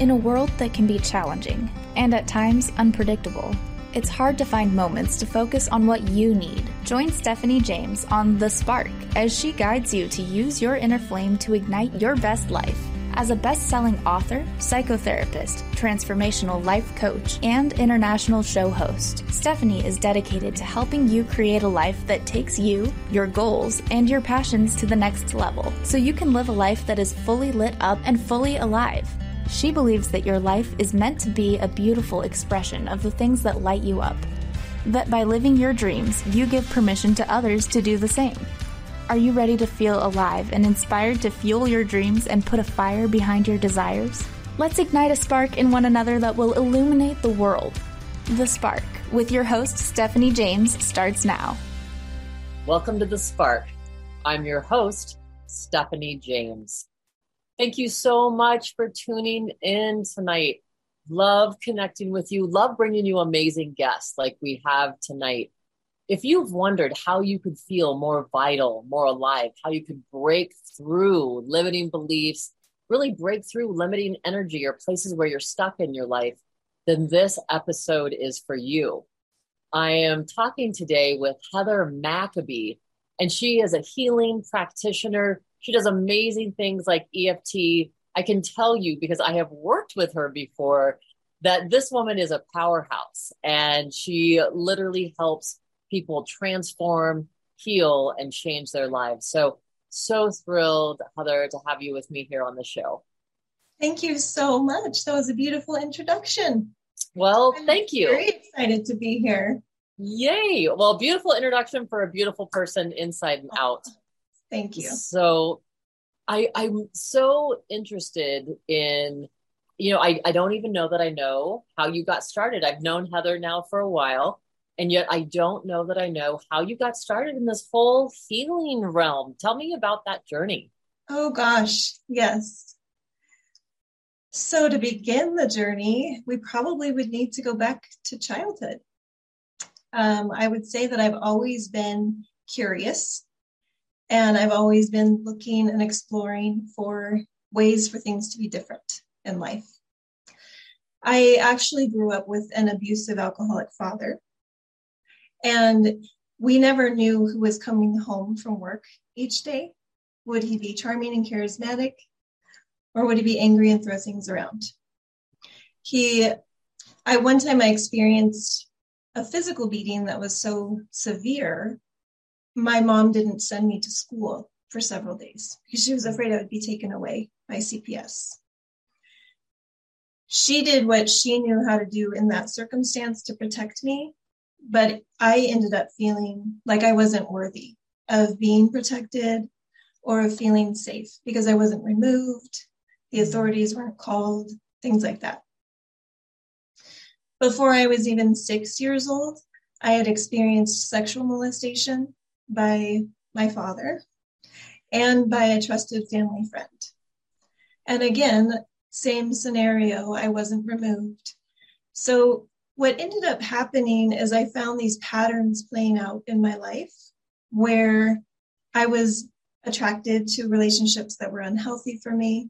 In a world that can be challenging and at times unpredictable, it's hard to find moments to focus on what you need. Join Stephanie James on The Spark as she guides you to use your inner flame to ignite your best life. As a best-selling author, psychotherapist, transformational life coach, and international show host, Stephanie is dedicated to helping you create a life that takes you, your goals, and your passions to the next level, so you can live a life that is fully lit up and fully alive. She believes that your life is meant to be a beautiful expression of the things that light you up, that by living your dreams, you give permission to others to do the same. Are you ready to feel alive and inspired to fuel your dreams and put a fire behind your desires? Let's ignite a spark in one another that will illuminate the world. The Spark, with your host, Stephanie James, starts now. Welcome to The Spark. I'm your host, Stephanie James. Thank you so much for tuning in tonight. Love connecting with you. Love bringing you amazing guests like we have tonight. If you've wondered how you could feel more vital, more alive, how you could break through limiting beliefs, really break through limiting energy or places where you're stuck in your life, then this episode is for you. I am talking today with Heather McAbee, and she is a healing practitioner. She does amazing things like EFT. I can tell you, because I have worked with her before, that this woman is a powerhouse, and she literally helps people transform, heal, and change their lives. So thrilled, Heather, to have you with me here on the show. Thank you so much. That was a beautiful introduction. Well, thank you. I'm very excited to be here. Yay. Well, beautiful introduction for a beautiful person inside and out. Thank you. So I'm so interested in, you know, I don't even know that I know how you got started. I've known Heather now for a while, and yet I don't know that I know how you got started in this whole healing realm. Tell me about that journey. Oh gosh, yes. So to begin the journey, we probably would need to go back to childhood. I would say that I've always been curious. And I've always been looking and exploring for ways for things to be different in life. I actually grew up with an abusive alcoholic father. And we never knew who was coming home from work each day. Would he be charming and charismatic? Or would he be angry and throw things around? One time I experienced a physical beating that was so severe, my mom didn't send me to school for several days because she was afraid I would be taken away by CPS. She did what she knew how to do in that circumstance to protect me, but I ended up feeling like I wasn't worthy of being protected or of feeling safe because I wasn't removed, the authorities weren't called, things like that. Before I was even 6 years old, I had experienced sexual molestation by my father and by a trusted family friend. And again, same scenario, I wasn't removed. So what ended up happening is I found these patterns playing out in my life where I was attracted to relationships that were unhealthy for me.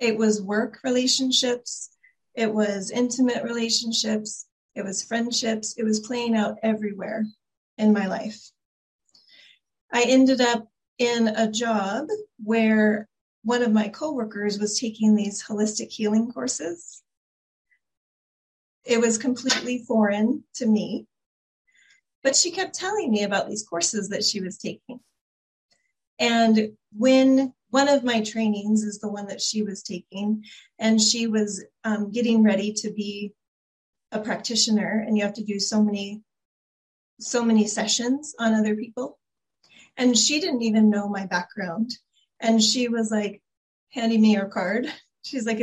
It was work relationships. It was intimate relationships. It was friendships. It was playing out everywhere in my life. I ended up in a job where one of my coworkers was taking these holistic healing courses. It was completely foreign to me, but she kept telling me about these courses that she was taking. And when one of my trainings is the one that she was taking, and she was getting ready to be a practitioner, and you have to do so many sessions on other people. And she didn't even know my background. And she was like, handing me her card. She's like,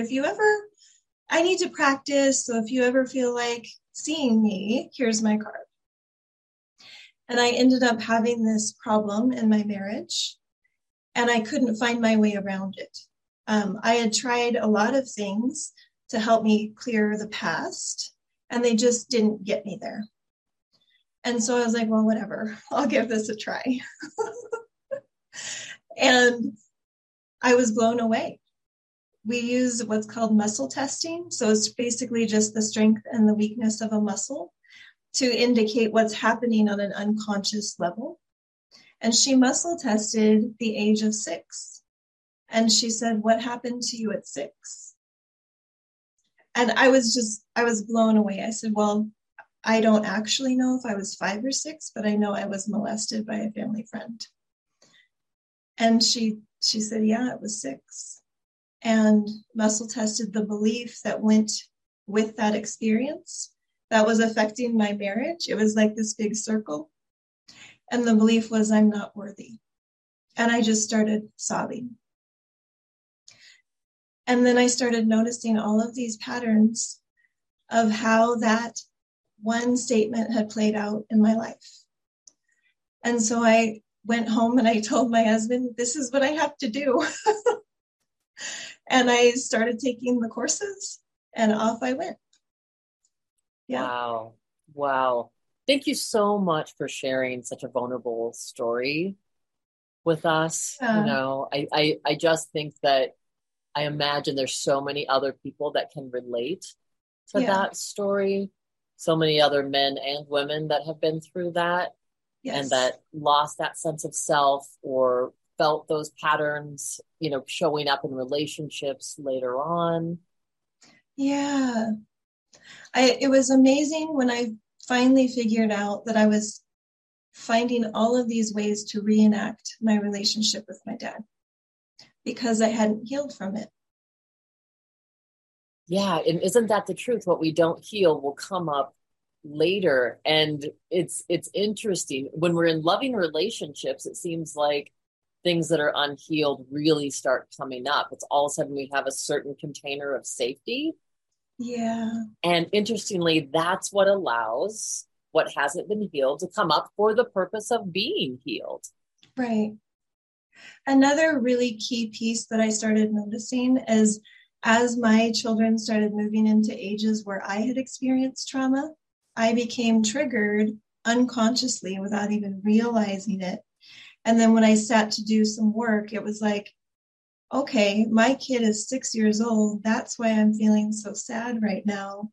I need to practice. So if you ever feel like seeing me, here's my card. And I ended up having this problem in my marriage, and I couldn't find my way around it. I had tried a lot of things to help me clear the past, and they just didn't get me there. And so I was like, well, whatever, I'll give this a try. And I was blown away we use what's called muscle testing. So it's basically just the strength and the weakness of a muscle to indicate what's happening on an unconscious level. And she muscle tested the age of 6. And she said, "What happened to you at 6? And I was blown away. I said, "Well, I don't actually know if I was 5 or 6, but I know I was molested by a family friend." And she said, "Yeah, it was 6. And muscle tested the belief that went with that experience that was affecting my marriage. It was like this big circle. And the belief was, "I'm not worthy." And I just started sobbing. And then I started noticing all of these patterns of how that one statement had played out in my life. And so I went home and I told my husband, "This is what I have to do." And I started taking the courses and off I went. Yeah. Wow. Thank you so much for sharing such a vulnerable story with us. You know, I just think that I imagine there's so many other people that can relate to that story. So many other men and women that have been through that and that lost that sense of self or felt those patterns, you know, showing up in relationships later on. Yeah. It was amazing when I finally figured out that I was finding all of these ways to reenact my relationship with my dad because I hadn't healed from it. Yeah. And isn't that the truth? What we don't heal will come up later. And it's interesting when we're in loving relationships, it seems like things that are unhealed really start coming up. It's all of a sudden we have a certain container of safety. Yeah. And interestingly, that's what allows what hasn't been healed to come up for the purpose of being healed. Right. Another really key piece that I started noticing is as my children started moving into ages where I had experienced trauma, I became triggered unconsciously without even realizing it. And then when I sat to do some work, it was like, okay, my kid is 6 years old. That's why I'm feeling so sad right now,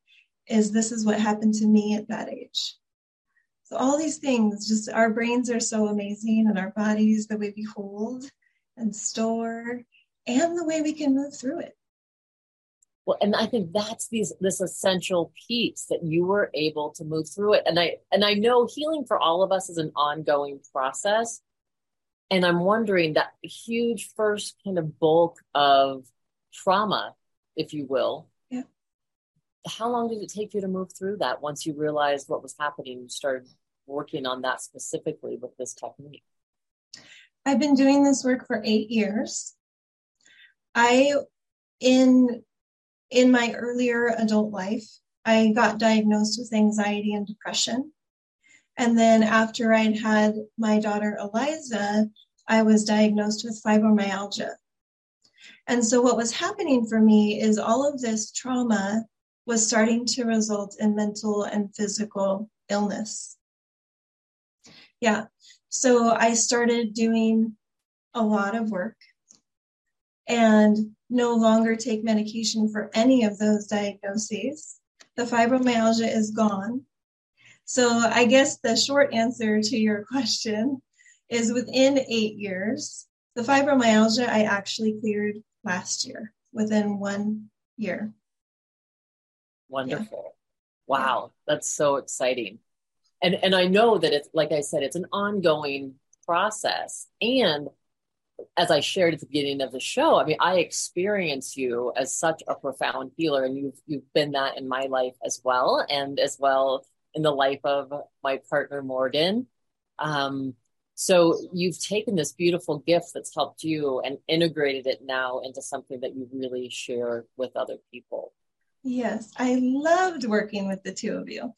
is this is what happened to me at that age. So all these things, just our brains are so amazing and our bodies, the way we hold and store and the way we can move through it. Well, and I think that's this essential piece that you were able to move through it. And I know healing for all of us is an ongoing process. And I'm wondering that huge first kind of bulk of trauma, if you will. Yeah. How long did it take you to move through that once you realized what was happening? You started working on that specifically with this technique. I've been doing this work for 8 years. In my earlier adult life, I got diagnosed with anxiety and depression. And then after I'd had my daughter, Eliza, I was diagnosed with fibromyalgia. And so what was happening for me is all of this trauma was starting to result in mental and physical illness. Yeah. So I started doing a lot of work and no longer take medication for any of those diagnoses. The fibromyalgia is gone. So I guess the short answer to your question is within 8 years, the fibromyalgia I actually cleared last year, within 1 year. Wonderful. Yeah. Wow. That's so exciting. And I know that it's, like I said, it's an ongoing process. And as I shared at the beginning of the show, I mean, I experience you as such a profound healer, and you've been that in my life as well. And as well, in the life of my partner, Morgan. So you've taken this beautiful gift that's helped you and integrated it now into something that you really share with other people. Yes. I loved working with the two of you.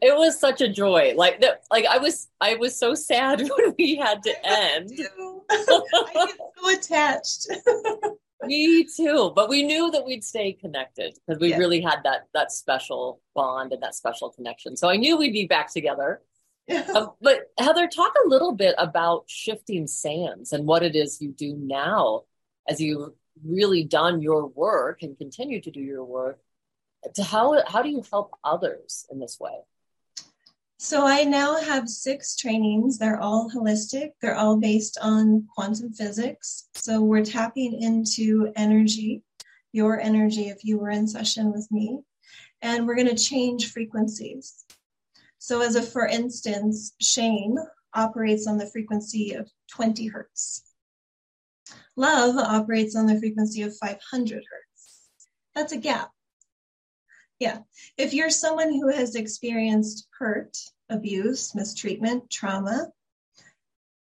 It was such a joy. Like I was so sad when we had to end. I get so attached. Me too, but we knew that we'd stay connected because we really had that special bond and that special connection. So I knew we'd be back together. Yeah. But Heather, talk a little bit about Shifting Sands and what it is you do now as you really done your work and continue to do your work, to how do you help others in this way? So I now have 6 trainings. They're all holistic. They're all based on quantum physics. So we're tapping into energy, your energy, if you were in session with me, and we're going to change frequencies. So as a, for instance, shame operates on the frequency of 20 hertz. Love operates on the frequency of 500 hertz. That's a gap. Yeah. If you're someone who has experienced hurt, abuse, mistreatment, trauma,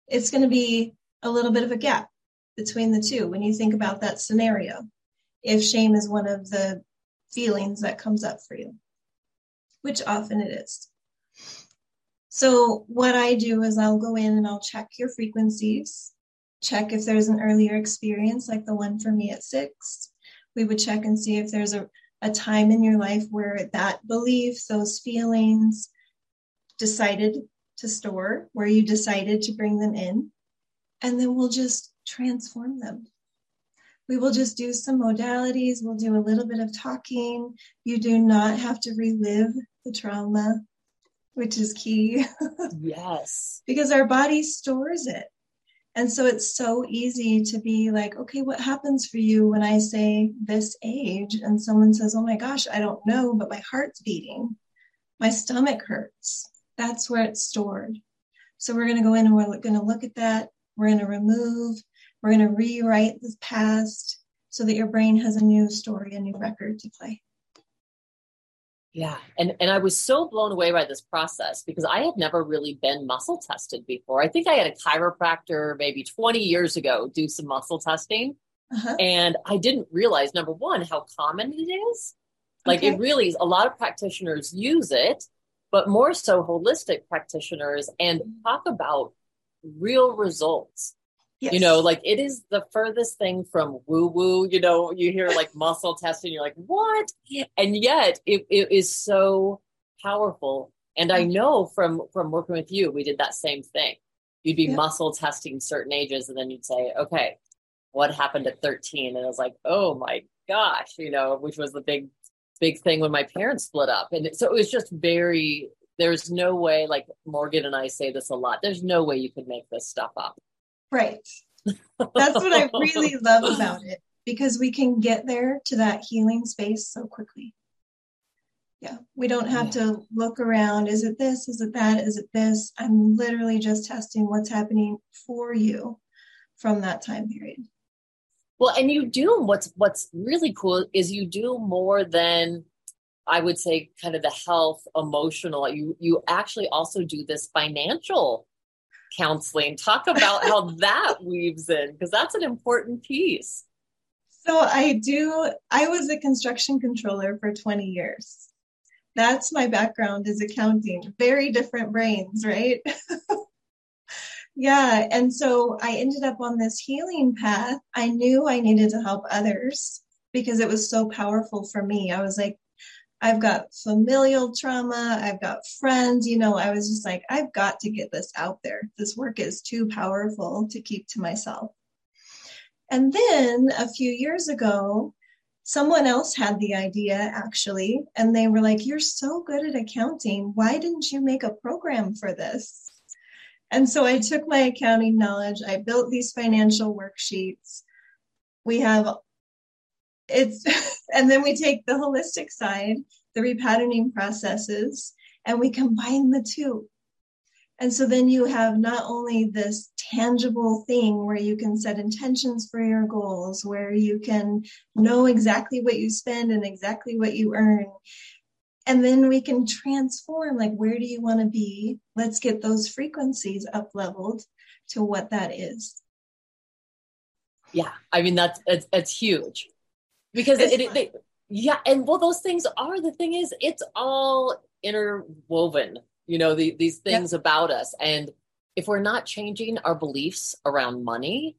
it's going to be a little bit of a gap between the two when you think about that scenario, if shame is one of the feelings that comes up for you, which often it is. So what I do is I'll go in and I'll check your frequencies, check if there's an earlier experience like the one for me at 6. We would check and see if there's a time in your life where that belief, those feelings decided to store, where you decided to bring them in, and then we'll just transform them. We will just do some modalities. We'll do a little bit of talking. You do not have to relive the trauma, which is key. Yes. Because our body stores it. And so it's so easy to be like, okay, what happens for you when I say this age and someone says, oh my gosh, I don't know, but my heart's beating. My stomach hurts. That's where it's stored. So we're going to go in and we're going to look at that. We're going to remove. We're going to rewrite this past so that your brain has a new story, a new record to play. Yeah. And I was so blown away by this process because I had never really been muscle tested before. I think I had a chiropractor maybe 20 years ago do some muscle testing. Uh-huh. And I didn't realize, number one, how common it is. Like okay. It really is. A lot of practitioners use it, but more so holistic practitioners, and talk about real results. Yes. You know, like it is the furthest thing from woo-woo, you know, you hear like muscle testing, you're like, what? And yet it is so powerful. And I know from working with you, we did that same thing. You'd be muscle testing certain ages. And then you'd say, okay, what happened at 13? And I was like, oh my gosh, you know, which was the big, big thing when my parents split up. And so it was just very, there's no way, like Morgan and I say this a lot, there's no way you could make this stuff up. Right. That's what I really love about it, because we can get there to that healing space so quickly. Yeah. We don't have to look around. Is it this? Is it that? Is it this? I'm literally just testing what's happening for you from that time period. Well, and you do what's really cool is you do more than, I would say, kind of the health, emotional. You actually also do this financial counseling. Talk about how that weaves in, because that's an important piece. So I was a construction controller for 20 years. That's my background, is accounting. Very different brains, right? Yeah. And so I ended up on this healing path. I knew I needed to help others because it was so powerful for me. I was like, I've got familial trauma. I've got friends. You know, I was just like, I've got to get this out there. This work is too powerful to keep to myself. And then a few years ago, someone else had the idea, actually, and they were like, you're so good at accounting. Why didn't you make a program for this? And so I took my accounting knowledge. I built these financial worksheets. And then we take the holistic side, the repatterning processes, and we combine the two. And so then you have not only this tangible thing where you can set intentions for your goals, where you can know exactly what you spend and exactly what you earn. And then we can transform, like, where do you want to be? Let's get those frequencies up leveled to what that is. Yeah. I mean, that's huge. Because those things are, the thing is, it's all interwoven, you know, these things about us. And if we're not changing our beliefs around money,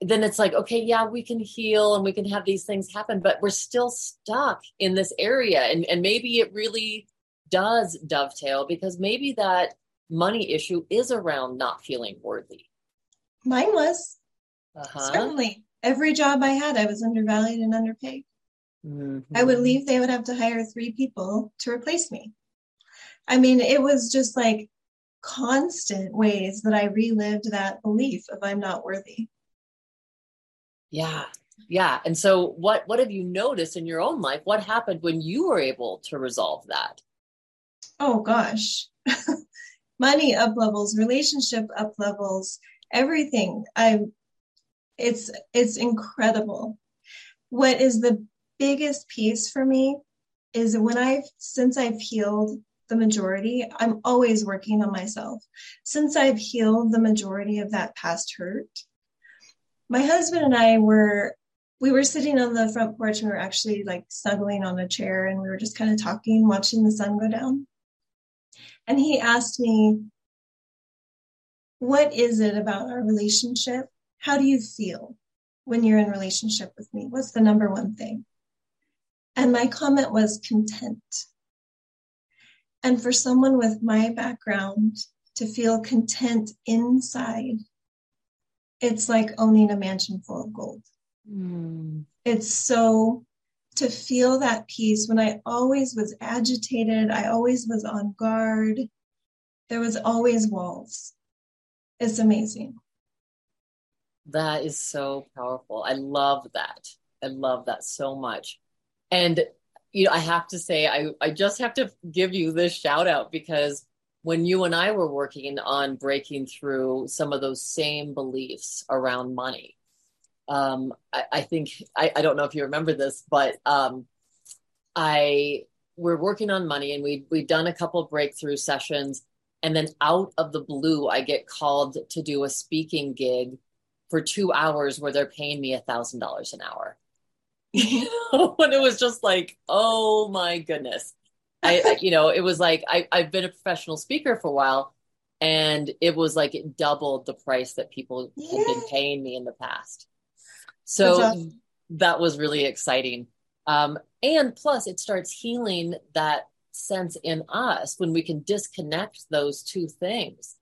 then it's like, okay, yeah, we can heal and we can have these things happen, but we're still stuck in this area. And maybe it really does dovetail, because maybe that money issue is around not feeling worthy. Mine was. Certainly. Every job I had, I was undervalued and underpaid. Mm-hmm. I would leave. They would have to hire 3 people to replace me. I mean, it was just like constant ways that I relived that belief of I'm not worthy. Yeah. Yeah. And so what have you noticed in your own life? What happened when you were able to resolve that? Oh gosh, money up levels, relationship up levels, everything. It's incredible. What is the biggest piece for me is since I've healed the majority, I'm always working on myself. Since I've healed the majority of that past hurt, my husband and I we were sitting on the front porch, and we were actually like snuggling on a chair, and we were just kind of talking, watching the sun go down. And he asked me, what is it about our relationship? How do you feel when you're in relationship with me? What's the number one thing? And my comment was content. And for someone with my background to feel content inside, it's like owning a mansion full of gold. Mm. It's so to feel that peace when I always was agitated, I always was on guard. There was always walls. It's amazing. That is so powerful. I love that. I love that so much. And, you know, I have to say, I just have to give you this shout out, because when you and I were working on breaking through some of those same beliefs around money, I think, I don't know if you remember this, but we're working on money, and we'd done a couple of breakthrough sessions. And then out of the blue, I get called to do a speaking gig for 2 hours where they're paying me $1,000 an hour. You know, and it was just like, oh my goodness. It was like, I've been a professional speaker for a while, and it was like, it doubled the price that people had been paying me in the past. So awesome. That was really exciting. And plus it starts healing that sense in us when we can disconnect those two things,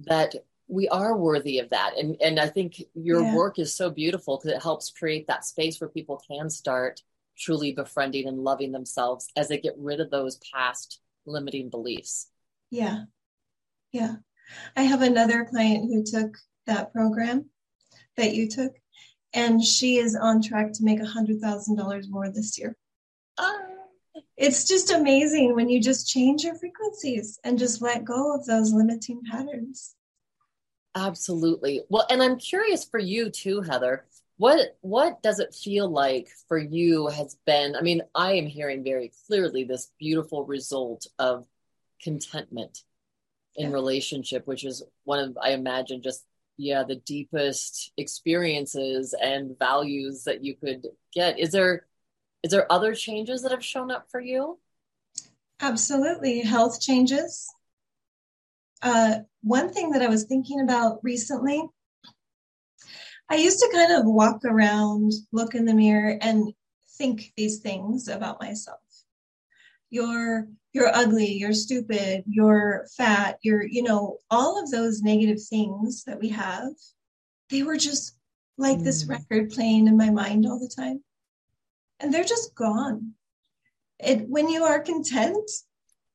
that we are worthy of that. And I think your work is so beautiful, because it helps create that space where people can start truly befriending and loving themselves as they get rid of those past limiting beliefs. Yeah. Yeah. I have another client who took that program that you took, and she is on track to make $100,000 more this year. It's just amazing when you just change your frequencies and just let go of those limiting patterns. Absolutely. Well, and I'm curious for you too, Heather, what does it feel like for you has been, I mean, I am hearing very clearly this beautiful result of contentment in relationship, which is one of, I imagine, just, the deepest experiences and values that you could get. Is there other changes that have shown up for you? Absolutely. Health changes. One thing that I was thinking about recently, I used to kind of walk around, look in the mirror, and think these things about myself. You're ugly, you're stupid, you're fat, all of those negative things that we have, they were just like this record playing in my mind all the time. And they're just gone. When you are content,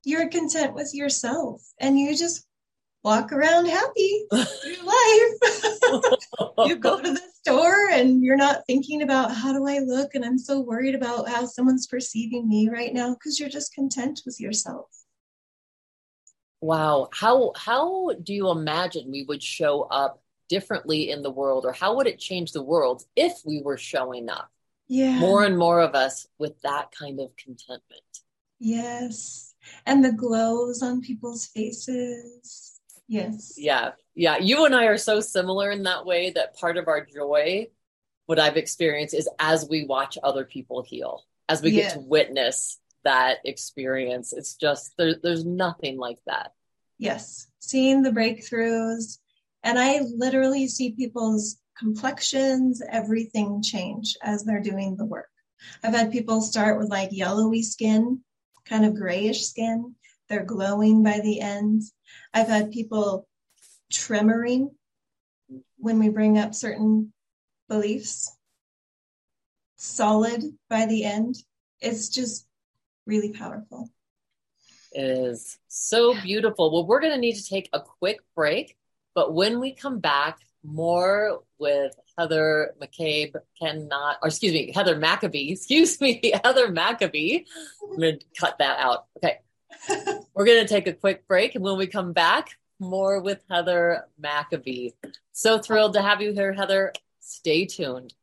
you're content with yourself, and you just walk around happy through life. You go to the store and you're not thinking about how do I look, and I'm so worried about how someone's perceiving me right now, because you're just content with yourself. Wow. How do you imagine we would show up differently in the world, or how would it change the world if we were showing up more and more of us with that kind of contentment? Yes. And the glows on people's faces. Yes. Yeah. Yeah. You and I are so similar in that way, that part of our joy, what I've experienced, is as we watch other people heal, as we get to witness that experience. It's just, there's nothing like that. Yes. Seeing the breakthroughs. And I literally see people's complexions, everything change as they're doing the work. I've had people start with like yellowy skin, kind of grayish skin. They're glowing by the end. I've had people tremoring when we bring up certain beliefs, solid by the end. It's just really powerful. It is so beautiful. Well, we're going to need to take a quick break, but when we come back, more with Heather McAbee. I'm going to cut that out. Okay. We're going to take a quick break. And when we come back, more with Heather McAbee. So thrilled to have you here, Heather. Stay tuned.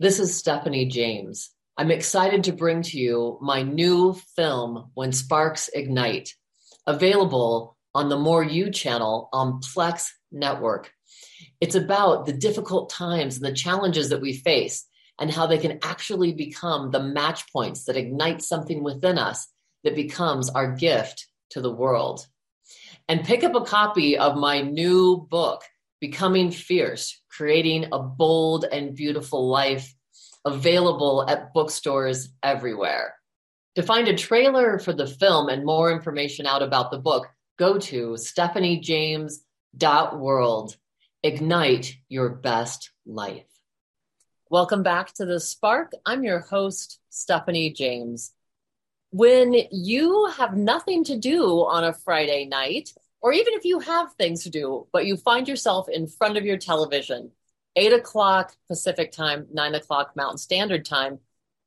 This is Stephanie James. I'm excited to bring to you my new film, When Sparks Ignite, available on the More You channel on Plex Network. It's about the difficult times and the challenges that we face and how they can actually become the match points that ignite something within us that becomes our gift to the world. And pick up a copy of my new book, Becoming Fierce, Creating a Bold and Beautiful Life, available at bookstores everywhere. To find a trailer for the film and more information out about the book, go to stephaniejames.world. Ignite your best life. Welcome back to The Spark. I'm your host, Stephanie James. When you have nothing to do on a Friday night, or even if you have things to do, but you find yourself in front of your television, 8 o'clock Pacific time, 9 o'clock Mountain Standard time,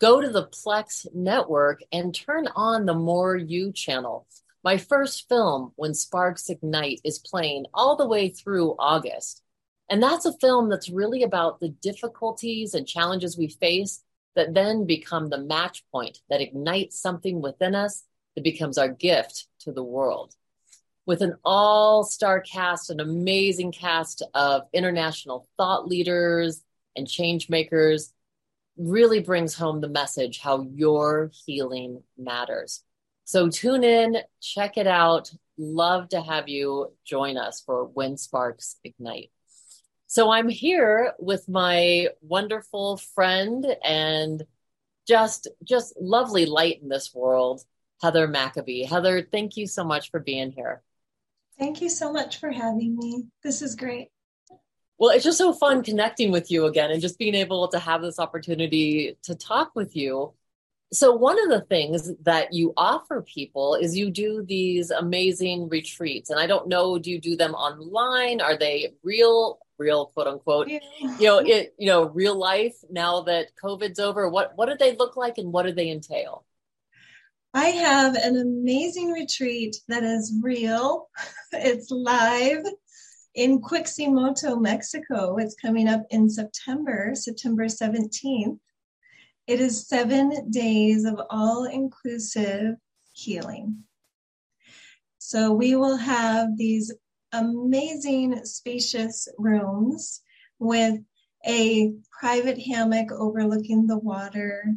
go to the Plex Network and turn on the More You channel. My first film, When Sparks Ignite, is playing all the way through August. And that's a film that's really about the difficulties and challenges we face that then become the match point that ignites something within us that becomes our gift to the world. With an all-star cast, an amazing cast of international thought leaders and change makers, really brings home the message how your healing matters. So tune in, check it out. Love to have you join us for When Sparks Ignite. So I'm here with my wonderful friend and just lovely light in this world, Heather McAbee. Heather, thank you so much for being here. Thank you so much for having me. This is great. Well, it's just so fun connecting with you again and just being able to have this opportunity to talk with you. So one of the things that you offer people is you do these amazing retreats. And I don't know, do you do them online? Are they real, quote unquote, yeah. Real life now that COVID's over? What do they look like and what do they entail? I have an amazing retreat that is real. It's live in Quiximoto, Mexico. It's coming up in September 17th. It is 7 days of all-inclusive healing. So we will have these amazing spacious rooms with a private hammock overlooking the water.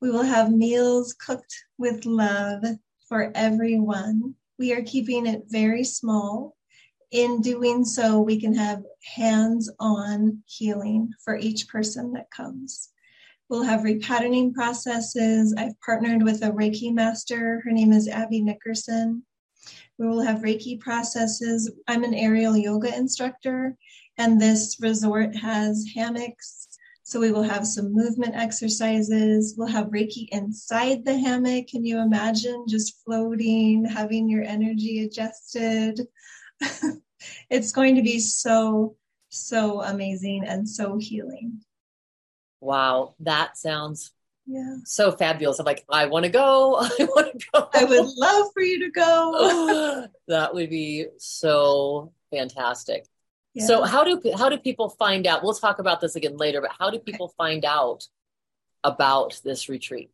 We will have meals cooked with love for everyone. We are keeping it very small. In doing so, we can have hands-on healing for each person that comes. We'll have repatterning processes. I've partnered with a Reiki master. Her name is Abby Nickerson. We will have Reiki processes. I'm an aerial yoga instructor, and this resort has hammocks. So we will have some movement exercises. We'll have Reiki inside the hammock. Can you imagine just floating, having your energy adjusted? It's going to be so, so amazing and so healing. Wow, that sounds so fabulous. I'm like, I want to go. I would love for you to go. That would be so fantastic. Yeah. So how do people find out? We'll talk about this again later, but how do people find out about this retreat?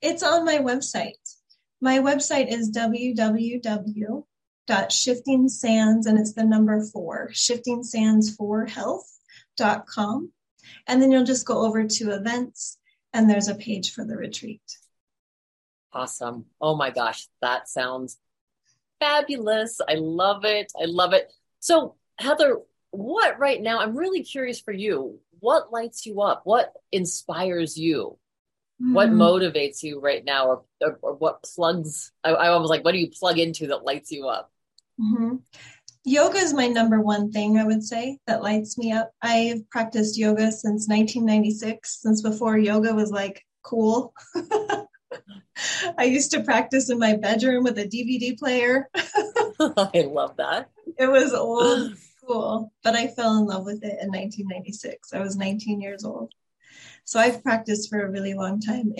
It's on my website. My website is www.shiftingsands, and it's the number 4, shiftingsands4health.com. And then you'll just go over to events and there's a page for the retreat. Awesome. Oh my gosh, that sounds fabulous. I love it. So Heather, what right now, I'm really curious for you, what lights you up? What inspires you? Mm-hmm. What motivates you right now? Or what plugs, I was like, what do you plug into that lights you up? Mm-hmm. Yoga is my number one thing, I would say, that lights me up. I've practiced yoga since 1996, since before yoga was like cool. I used to practice in my bedroom with a DVD player. I love that. It was old school, but I fell in love with it in 1996. I was 19 years old. So I've practiced for a really long time.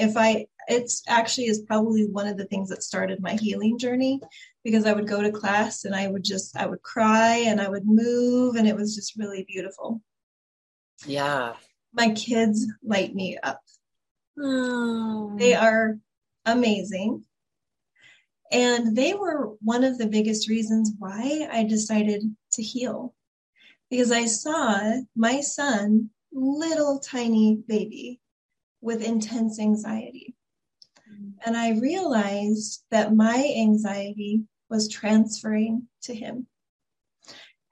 It's actually is probably one of the things that started my healing journey, because I would go to class and I would cry and I would move, and it was just really beautiful. Yeah. My kids light me up. Oh. They are amazing. And they were one of the biggest reasons why I decided to heal, because I saw my son, little tiny baby, with intense anxiety. And I realized that my anxiety was transferring to him,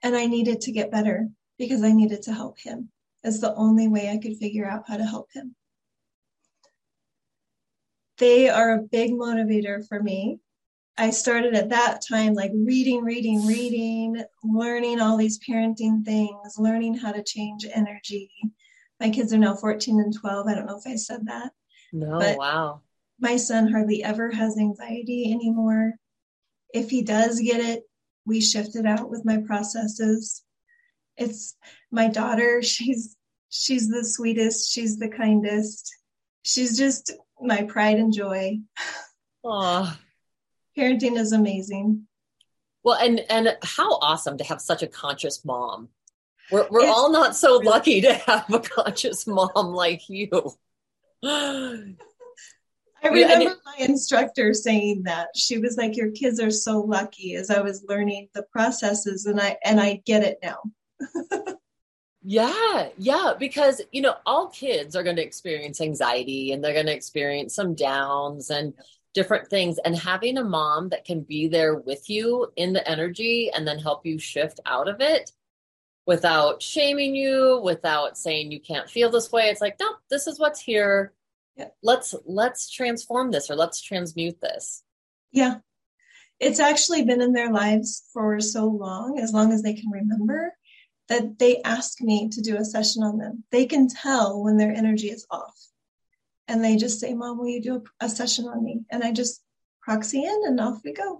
and I needed to get better because I needed to help him. It's the only way I could figure out how to help him. They are a big motivator for me. I started at that time, like reading, learning all these parenting things, learning how to change energy. My kids are now 14 and 12. I don't know if I said that. No, but wow. My son hardly ever has anxiety anymore. If he does get it, we shift it out with my processes. It's my daughter. She's the sweetest. She's the kindest. She's just my pride and joy. Aww. Parenting is amazing. Well, and how awesome to have such a conscious mom. We're all not so lucky to have a conscious mom like you. I remember my instructor saying that. She was like, your kids are so lucky, as I was learning the processes, and I get it now. Yeah. Because, all kids are going to experience anxiety, and they're going to experience some downs and different things. And having a mom that can be there with you in the energy and then help you shift out of it without shaming you, without saying you can't feel this way. It's like, no, this is what's here. Yeah. Let's transform this, or let's transmute this. Yeah. It's actually been in their lives for so long as they can remember, that they ask me to do a session on them. They can tell when their energy is off, and they just say, Mom, will you do a session on me? And I just proxy in, and off we go.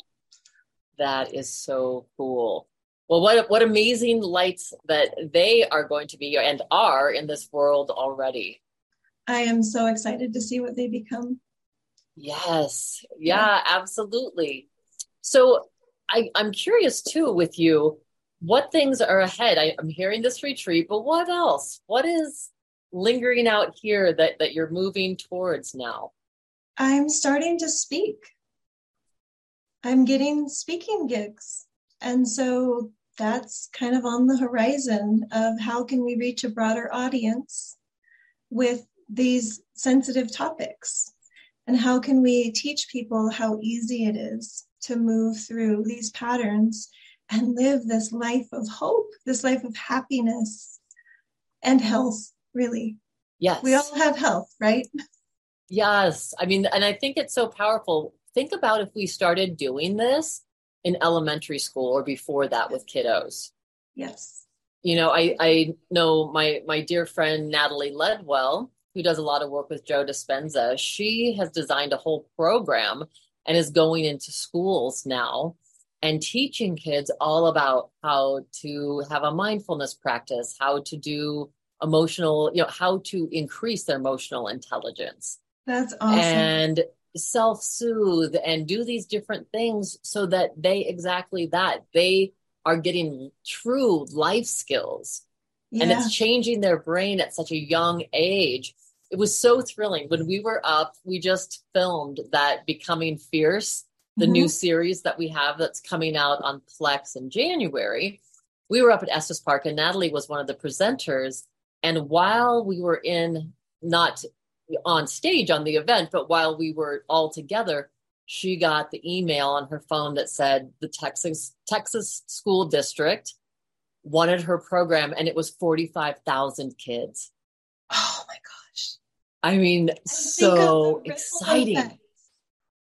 That is so cool. Well, what amazing lights that they are going to be and are in this world already. I am so excited to see what they become. Yes. Yeah, absolutely. So I'm curious too with you, what things are ahead? I'm hearing this retreat, but what else? What is lingering out here that you're moving towards now? I'm starting to speak. I'm getting speaking gigs. And so that's kind of on the horizon of how can we reach a broader audience with these sensitive topics, and how can we teach people how easy it is to move through these patterns and live this life of hope, this life of happiness and health, really. Yes. We all have health, right? Yes. I mean, and I think it's so powerful. Think about if we started doing this in elementary school or before that with kiddos. Yes. I know my dear friend, Natalie Ledwell, who does a lot of work with Joe Dispenza. She has designed a whole program and is going into schools now and teaching kids all about how to have a mindfulness practice, how to do emotional, how to increase their emotional intelligence. That's awesome. And self-soothe and do these different things so that they are getting true life skills. Yeah. And it's changing their brain at such a young age. It was so thrilling. When we were up, we just filmed that Becoming Fierce, the new series that we have that's coming out on Plex in January. We were up at Estes Park, and Natalie was one of the presenters. And while we were not on stage on the event, but while we were all together, she got the email on her phone that said the Texas School District wanted her program, and it was 45,000 kids. Oh my gosh. I mean, so exciting.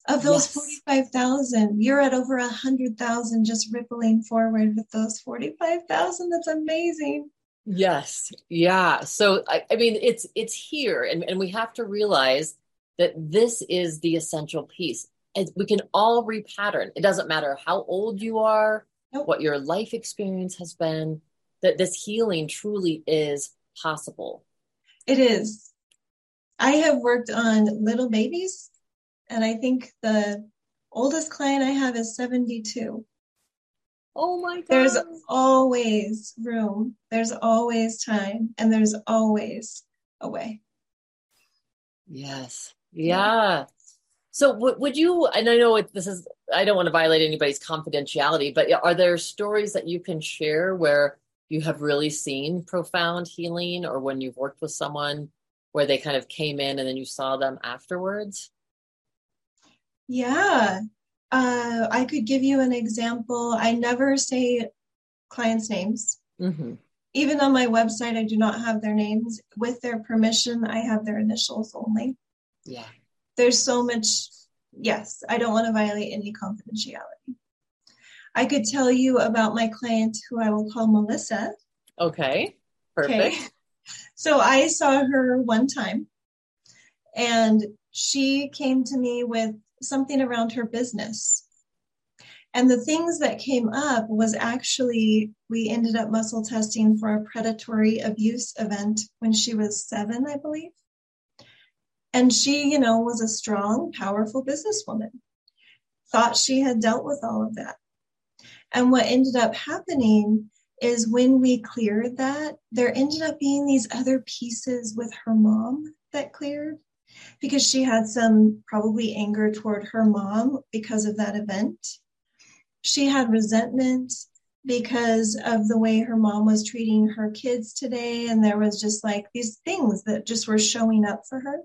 Of those 45,000, you're at over 100,000 just rippling forward with those 45,000. That's amazing. Yes. Yeah. So, I mean, it's here, and we have to realize that this is the essential piece. And we can all repattern. It doesn't matter how old you are, what your life experience has been, that this healing truly is possible. It is. I have worked on little babies, and I think the oldest client I have is 72. Oh my God. There's always room. There's always time, and there's always a way. Yes. Yeah. So would you, and I know this is, I don't want to violate anybody's confidentiality, but are there stories that you can share where you have really seen profound healing, or when you've worked with someone where they kind of came in and then you saw them afterwards? Yeah. I could give you an example. I never say clients' names. Mm-hmm. Even on my website, I do not have their names. With their permission, I have their initials only. Yeah. There's so much. Yes. I don't want to violate any confidentiality. I could tell you about my client who I will call Melissa. Okay. Perfect. Okay. So I saw her one time, and she came to me with something around her business. And the things that came up was actually, we ended up muscle testing for a predatory abuse event when she was 7, I believe. And she, you know, was a strong, powerful businesswoman, thought she had dealt with all of that. And what ended up happening is when we cleared that, there ended up being these other pieces with her mom that cleared, because she had some probably anger toward her mom because of that event. She had resentment because of the way her mom was treating her kids today. And there was just like these things that just were showing up for her.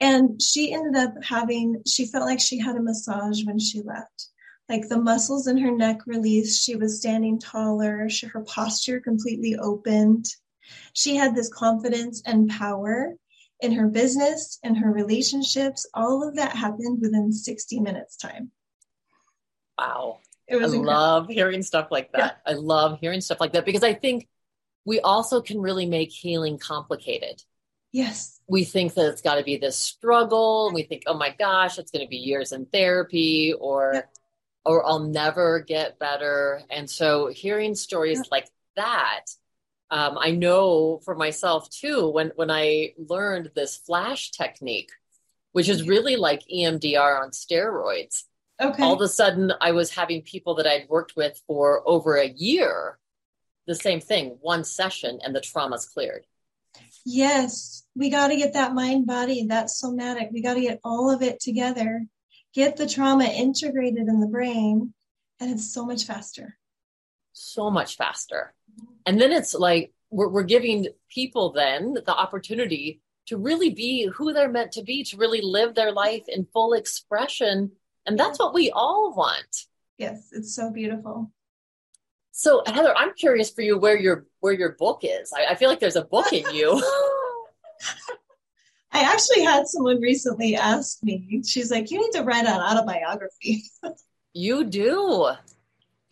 And she ended up having, she felt like she had a massage when she left. Like the muscles in her neck released. She was standing taller. Her posture completely opened. She had this confidence and power in her business and her relationships. All of that happened within 60 minutes time. Wow. It was incredible. Love hearing stuff like that. Yeah. I love hearing stuff like that, because I think we also can really make healing complicated. Yes. We think that it's got to be this struggle. We think, oh my gosh, it's going to be years in therapy, or I'll never get better. And so hearing stories like that, I know for myself too, when I learned this flash technique, which is really like EMDR on steroids, all of a sudden I was having people that I'd worked with for over a year, the same thing, one session, and the trauma's cleared. Yes. We got to get that mind, body, that somatic. We got to get all of it together, get the trauma integrated in the brain. And it's so much faster. So much faster. And then it's like, we're giving people then the opportunity to really be who they're meant to be, to really live their life in full expression. And that's what we all want. Yes. It's so beautiful. So Heather, I'm curious for you where your book is. I feel like there's a book in you. I actually had someone recently ask me, she's like, you need to write an autobiography. You do.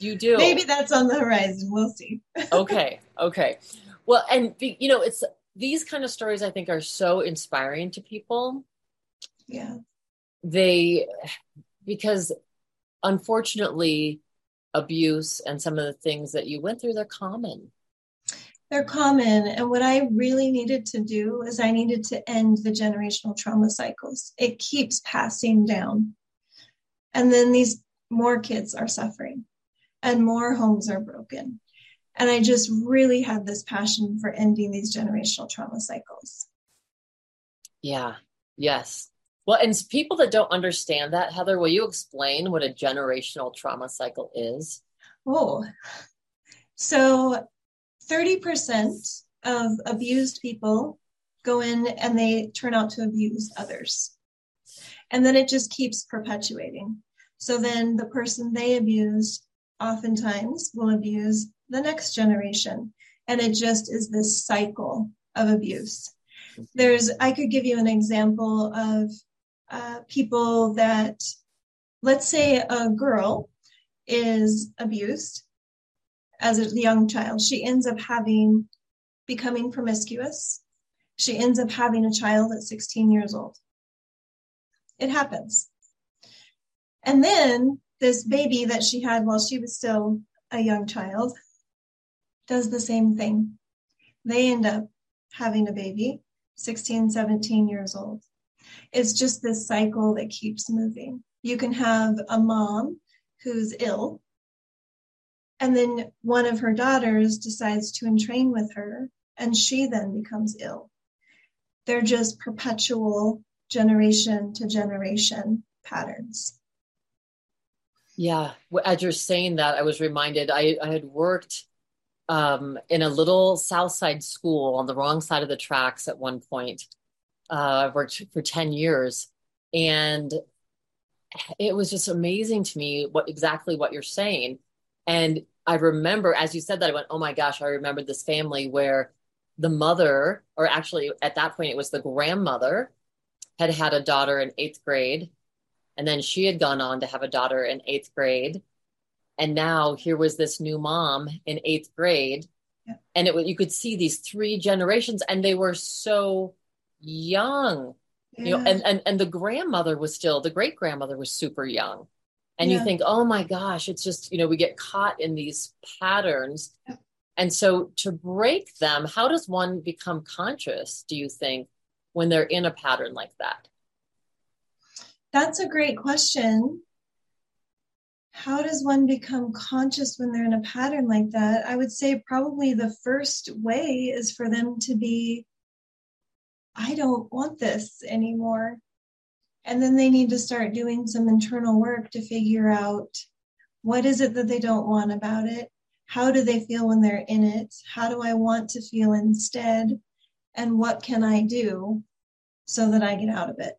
You do. Maybe that's on the horizon. We'll see. Okay. Well, and you know, it's these kind of stories I think are so inspiring to people. Yeah. Because unfortunately abuse and some of the things that you went through, they're common. They're common. And what I really needed to do is I needed to end the generational trauma cycles. It keeps passing down. And then these more kids are suffering, and more homes are broken. And I just really had this passion for ending these generational trauma cycles. Yeah. Yes. Well, and people that don't understand that, Heather, will you explain what a generational trauma cycle is? Oh, so 30% of abused people go in and they turn out to abuse others. And then it just keeps perpetuating. So then the person they abused oftentimes will abuse the next generation. And it just is this cycle of abuse. I could give you an example of people that, let's say a girl is abused as a young child. She ends up becoming promiscuous. She ends up having a child at 16 years old. It happens. And then this baby that she had while she was still a young child does the same thing. They end up having a baby, 16, 17 years old. It's just this cycle that keeps moving. You can have a mom who's ill, and then one of her daughters decides to entrain with her, and she then becomes ill. They're just perpetual generation to generation patterns. Yeah. As you're saying that, I was reminded, I had worked in a little Southside school on the wrong side of the tracks at one point. I worked for 10 years, and it was just amazing to me exactly what you're saying. And I remember, as you said that, I went, oh my gosh, I remembered this family where the mother, or actually at that point, it was the grandmother, had had a daughter in 8th grade. And then she had gone on to have a daughter in 8th grade. And now here was this new mom in 8th grade. Yeah. And you could see these three generations, and they were so young, yeah. You know, and the grandmother was still, the great grandmother was super young. And yeah. You think, oh my gosh, it's just, you know, we get caught in these patterns. Yeah. And so to break them, how does one become conscious, do you think, when they're in a pattern like that? That's a great question. How does one become conscious when they're in a pattern like that? I would say probably the first way is for them to be, I don't want this anymore. And then they need to start doing some internal work to figure out what is it that they don't want about it? How do they feel when they're in it? How do I want to feel instead? And what can I do so that I get out of it?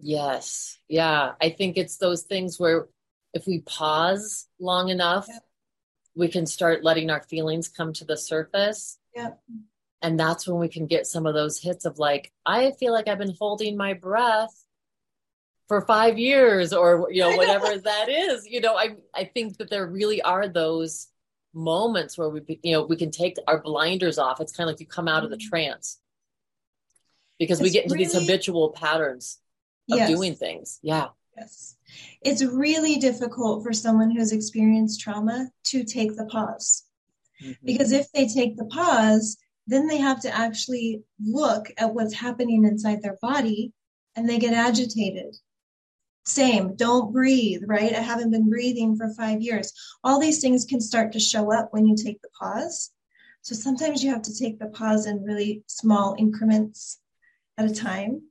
Yes. Yeah. I think it's those things where if we pause long enough, yep. We can start letting our feelings come to the surface. Yep. And that's when we can get some of those hits of like, I feel like I've been holding my breath for 5 years or, you know, whatever that is. You know, I think that there really are those moments where we can take our blinders off. It's kind of like you come out of the trance because we get into these habitual patterns of doing things. Yeah. Yes. It's really difficult for someone who's experienced trauma to take the pause, because if they take the pause, then they have to actually look at what's happening inside their body, and they get agitated. Same, don't breathe, right? I haven't been breathing for 5 years. All these things can start to show up when you take the pause. So sometimes you have to take the pause in really small increments at a time.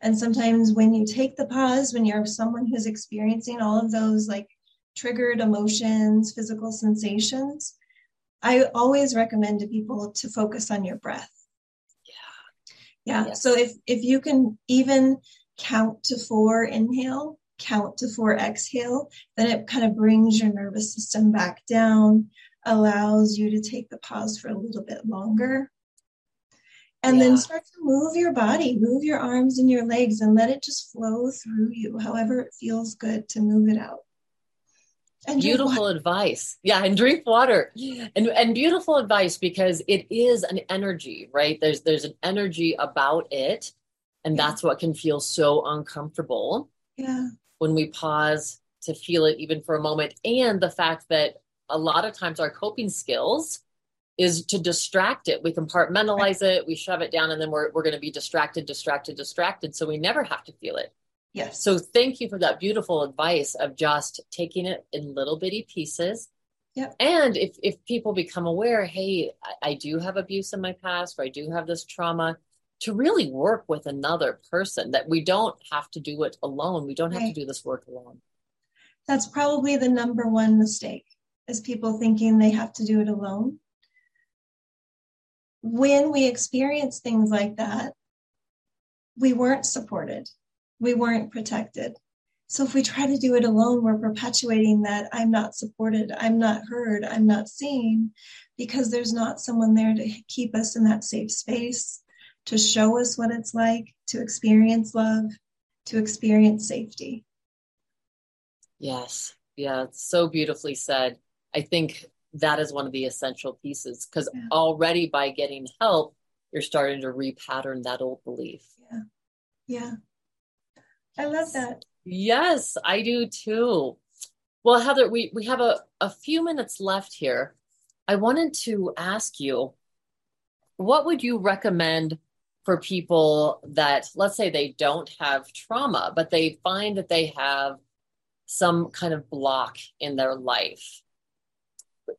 And sometimes when you take the pause, when you're someone who's experiencing all of those like triggered emotions, physical sensations, I always recommend to people to focus on your breath. Yeah. Yes. So if you can even count to 4 inhale, count to 4 exhale, then it kind of brings your nervous system back down, allows you to take the pause for a little bit longer. And then start to move your body, move your arms and your legs, and let it just flow through you, however it feels good to move it out. And beautiful advice. Yeah. And drink water. And beautiful advice, because it is an energy, right? There's an energy about it. And that's what can feel so uncomfortable. Yeah. When we pause to feel it even for a moment. And the fact that a lot of times our coping skills is to distract it. We compartmentalize it, we shove it down, and then we're going to be distracted. So we never have to feel it. Yes. So thank you for that beautiful advice of just taking it in little bitty pieces. Yep. And if people become aware, hey, I do have abuse in my past, or I do have this trauma, to really work with another person, that we don't have to do it alone. We don't have to do this work alone. That's probably the number one mistake, is people thinking they have to do it alone. When we experience things like that, we weren't supported. We weren't protected. So if we try to do it alone, we're perpetuating that I'm not supported, I'm not heard, I'm not seen, because there's not someone there to keep us in that safe space, to show us what it's like to experience love, to experience safety. Yes. Yeah. So beautifully said. I think that is one of the essential pieces, because already by getting help, you're starting to repattern that old belief. Yeah. Yeah. I love that. Yes, I do too. Well, Heather, we have a few minutes left here. I wanted to ask you, what would you recommend for people that, let's say they don't have trauma, but they find that they have some kind of block in their life?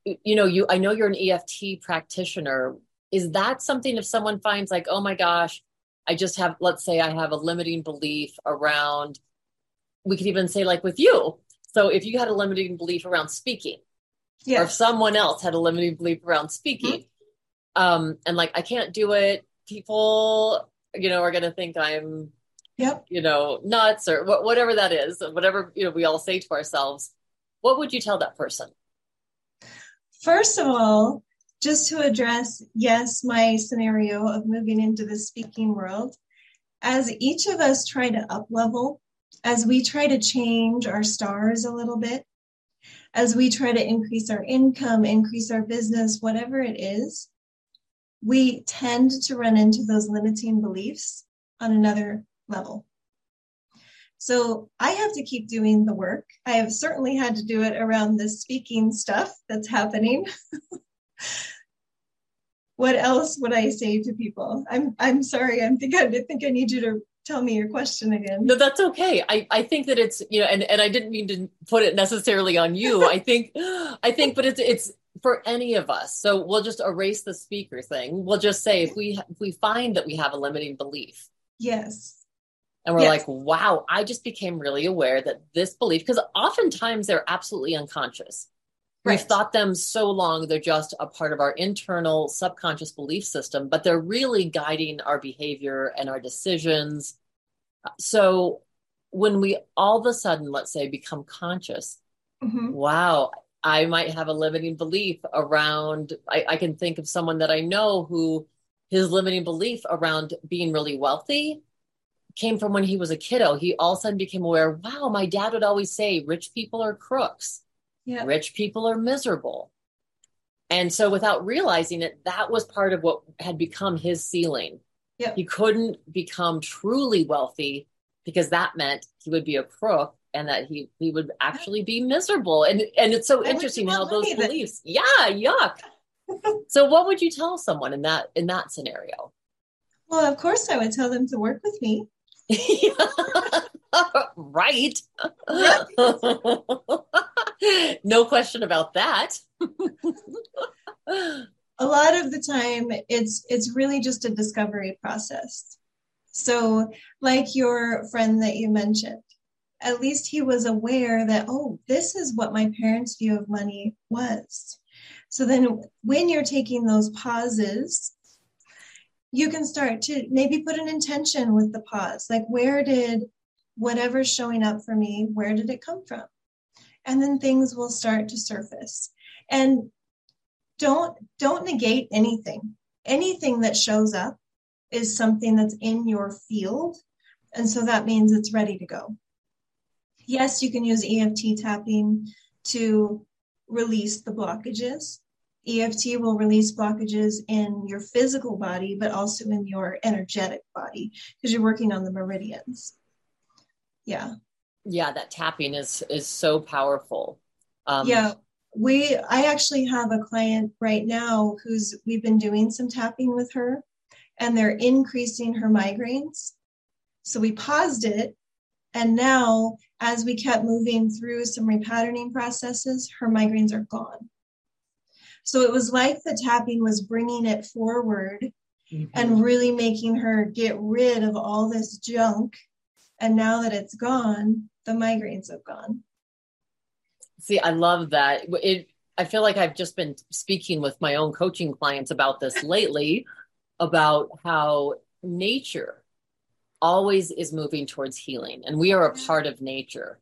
You know, I know you're an EFT practitioner. Is that something if someone finds like, oh my gosh, I just have, let's say I have a limiting belief around, we could even say like with you. So if you had a limiting belief around speaking, yes, or if someone else had a limiting belief around speaking, mm-hmm, and like, I can't do it, people, you know, are going to think I'm, yep, you know, nuts or whatever that is, whatever, you know, we all say to ourselves, what would you tell that person? First of all, just to address, yes, my scenario of moving into the speaking world, as each of us try to up-level, as we try to change our stars a little bit, as we try to increase our income, increase our business, whatever it is, we tend to run into those limiting beliefs on another level. So I have to keep doing the work. I have certainly had to do it around this speaking stuff that's happening. What else would I say to people? I'm sorry. I think I need you to tell me your question again. No, that's okay. I think that it's, you know, and I didn't mean to put it necessarily on you. I think, but it's for any of us. So we'll just erase the speaker thing. We'll just say, if we find that we have a limiting belief. Yes. And we're like, wow, I just became really aware that this belief, because oftentimes they're absolutely unconscious. Right. We've thought them so long, they're just a part of our internal subconscious belief system, but they're really guiding our behavior and our decisions. So when we all of a sudden, let's say, become conscious, mm-hmm, wow, I might have a limiting belief around, I can think of someone that I know who his limiting belief around being really wealthy came from when he was a kiddo. He all of a sudden became aware, wow, my dad would always say, rich people are crooks. Yep. Rich people are miserable. And so without realizing it, that was part of what had become his ceiling. Yep. He couldn't become truly wealthy because that meant he would be a crook and that he would actually be miserable. And it's so interesting how those beliefs. Yuck. So what would you tell someone in that scenario? Well, of course I would tell them to work with me. Right. No question about that. A lot of the time, it's really just a discovery process. So like your friend that you mentioned, at least he was aware that, oh, this is what my parents' view of money was. So then when you're taking those pauses, you can start to maybe put an intention with the pause. Like, where did whatever's showing up for me, where did it come from? And then things will start to surface. And don't negate anything. Anything that shows up is something that's in your field. And so that means it's ready to go. Yes, you can use EFT tapping to release the blockages. EFT will release blockages in your physical body, but also in your energetic body, because you're working on the meridians. Yeah. Yeah, that tapping is so powerful. I actually have a client right now we've been doing some tapping with her, and they're increasing her migraines. So we paused it, and now as we kept moving through some repatterning processes, her migraines are gone. So it was like the tapping was bringing it forward, mm-hmm, and really making her get rid of all this junk. And now that it's gone, the migraines have gone. See, I love that. I feel like I've just been speaking with my own coaching clients about this lately, about how nature always is moving towards healing. And we are a part of nature.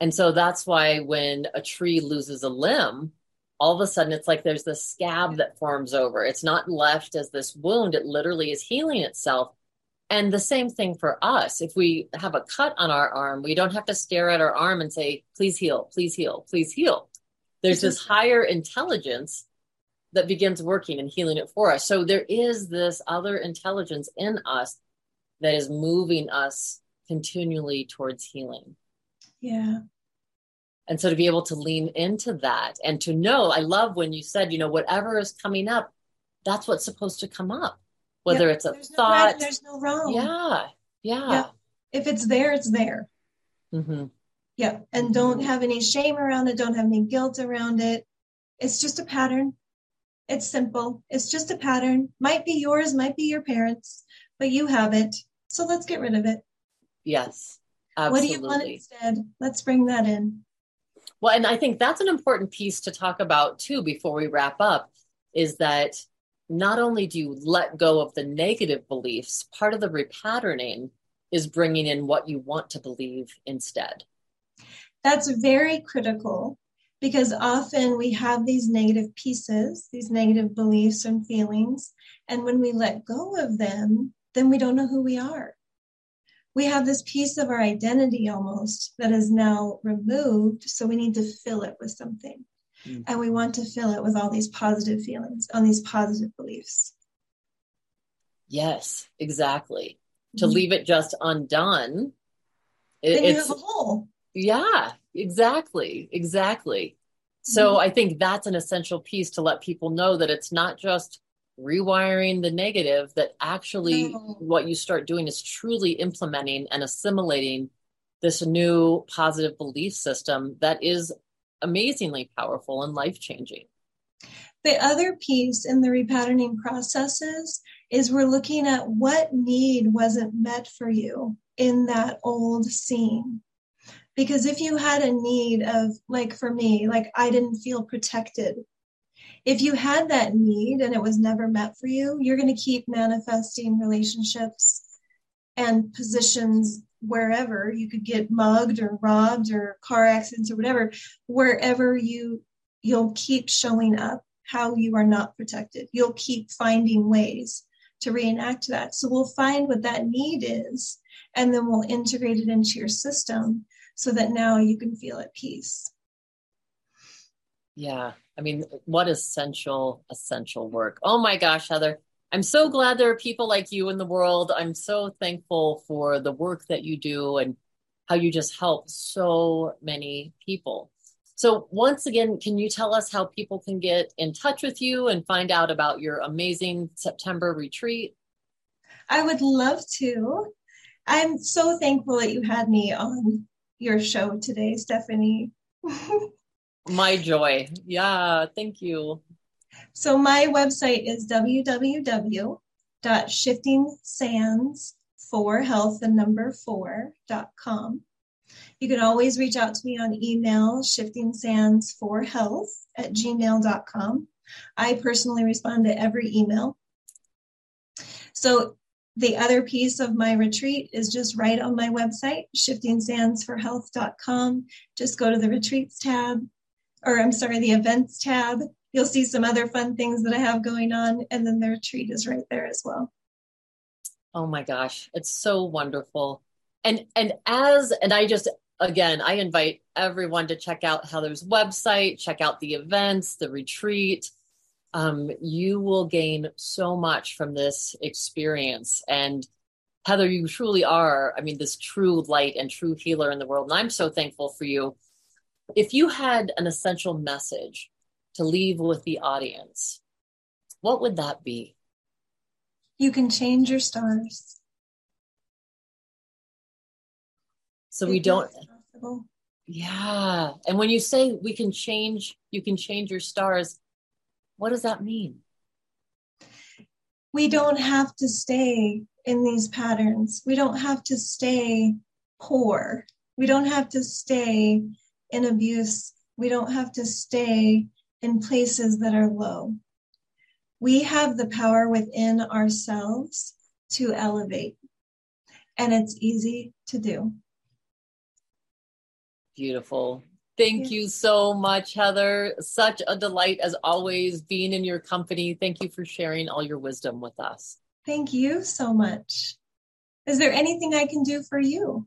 And so that's why when a tree loses a limb, all of a sudden it's like there's this scab that forms over. It's not left as this wound. It literally is healing itself. And the same thing for us. If we have a cut on our arm, we don't have to stare at our arm and say, please heal, please heal, please heal. There's this higher intelligence that begins working and healing it for us. So there is this other intelligence in us that is moving us continually towards healing. Yeah. And so to be able to lean into that and to know, I love when you said, you know, whatever is coming up, that's what's supposed to come up. Whether it's a thought, no right, there's no wrong. Yeah. If it's there, it's there. Mm-hmm. Yeah. And don't have any shame around it. Don't have any guilt around it. It's just a pattern. It's simple. It's just a pattern. Might be yours, might be your parents, but you have it. So let's get rid of it. Yes. Absolutely. What do you want instead? Let's bring that in. Well, and I think that's an important piece to talk about too, before we wrap up, is that not only do you let go of the negative beliefs, part of the repatterning is bringing in what you want to believe instead. That's very critical, because often we have these negative pieces, these negative beliefs and feelings. And when we let go of them, then we don't know who we are. We have this piece of our identity almost that is now removed. So we need to fill it with something. And we want to fill it with all these positive feelings, all these positive beliefs. Yes, exactly. Mm-hmm. To leave it just undone. Then you have a hole. Yeah, exactly. So I think that's an essential piece to let people know that it's not just rewiring the negative, that actually what you start doing is truly implementing and assimilating this new positive belief system that is amazingly powerful and life-changing. The other piece in the repatterning processes is we're looking at what need wasn't met for you in that old scene. Because if you had a need of, like for me, like I didn't feel protected. If you had that need and it was never met for you, you're going to keep manifesting relationships and positions wherever you could get mugged or robbed or car accidents or whatever, wherever you'll keep showing up how you are not protected. You'll keep finding ways to reenact that. So we'll find what that need is, and then we'll integrate it into your system so that now you can feel at peace. Yeah. I mean, what essential work. Oh my gosh, Heather. I'm so glad there are people like you in the world. I'm so thankful for the work that you do and how you just help so many people. So once again, can you tell us how people can get in touch with you and find out about your amazing September retreat? I would love to. I'm so thankful that you had me on your show today, Stephanie. My joy. Yeah, thank you. So my website is www.shiftingsands4health4.com. You can always reach out to me on email, shiftingsands4health@gmail.com. I personally respond to every email. So the other piece of my retreat is just right on my website, shiftingsands4health.com. Just go to the retreats tab, the events tab. You'll see some other fun things that I have going on. And then the retreat is right there as well. Oh my gosh. It's so wonderful. I invite everyone to check out Heather's website, check out the events, the retreat. You will gain so much from this experience. And Heather, you truly are, I mean, this true light and true healer in the world. And I'm so thankful for you. If you had an essential message to leave with the audience, what would that be? You can change your stars. So we don't. Yeah. And when you say you can change your stars, what does that mean? We don't have to stay in these patterns. We don't have to stay poor. We don't have to stay in abuse. We don't have to stay in places that are low. We have the power within ourselves to elevate, and it's easy to do. Beautiful. Thank you so much, Heather. Such a delight as always being in your company. Thank you for sharing all your wisdom with us. Thank you so much. Is there anything I can do for you?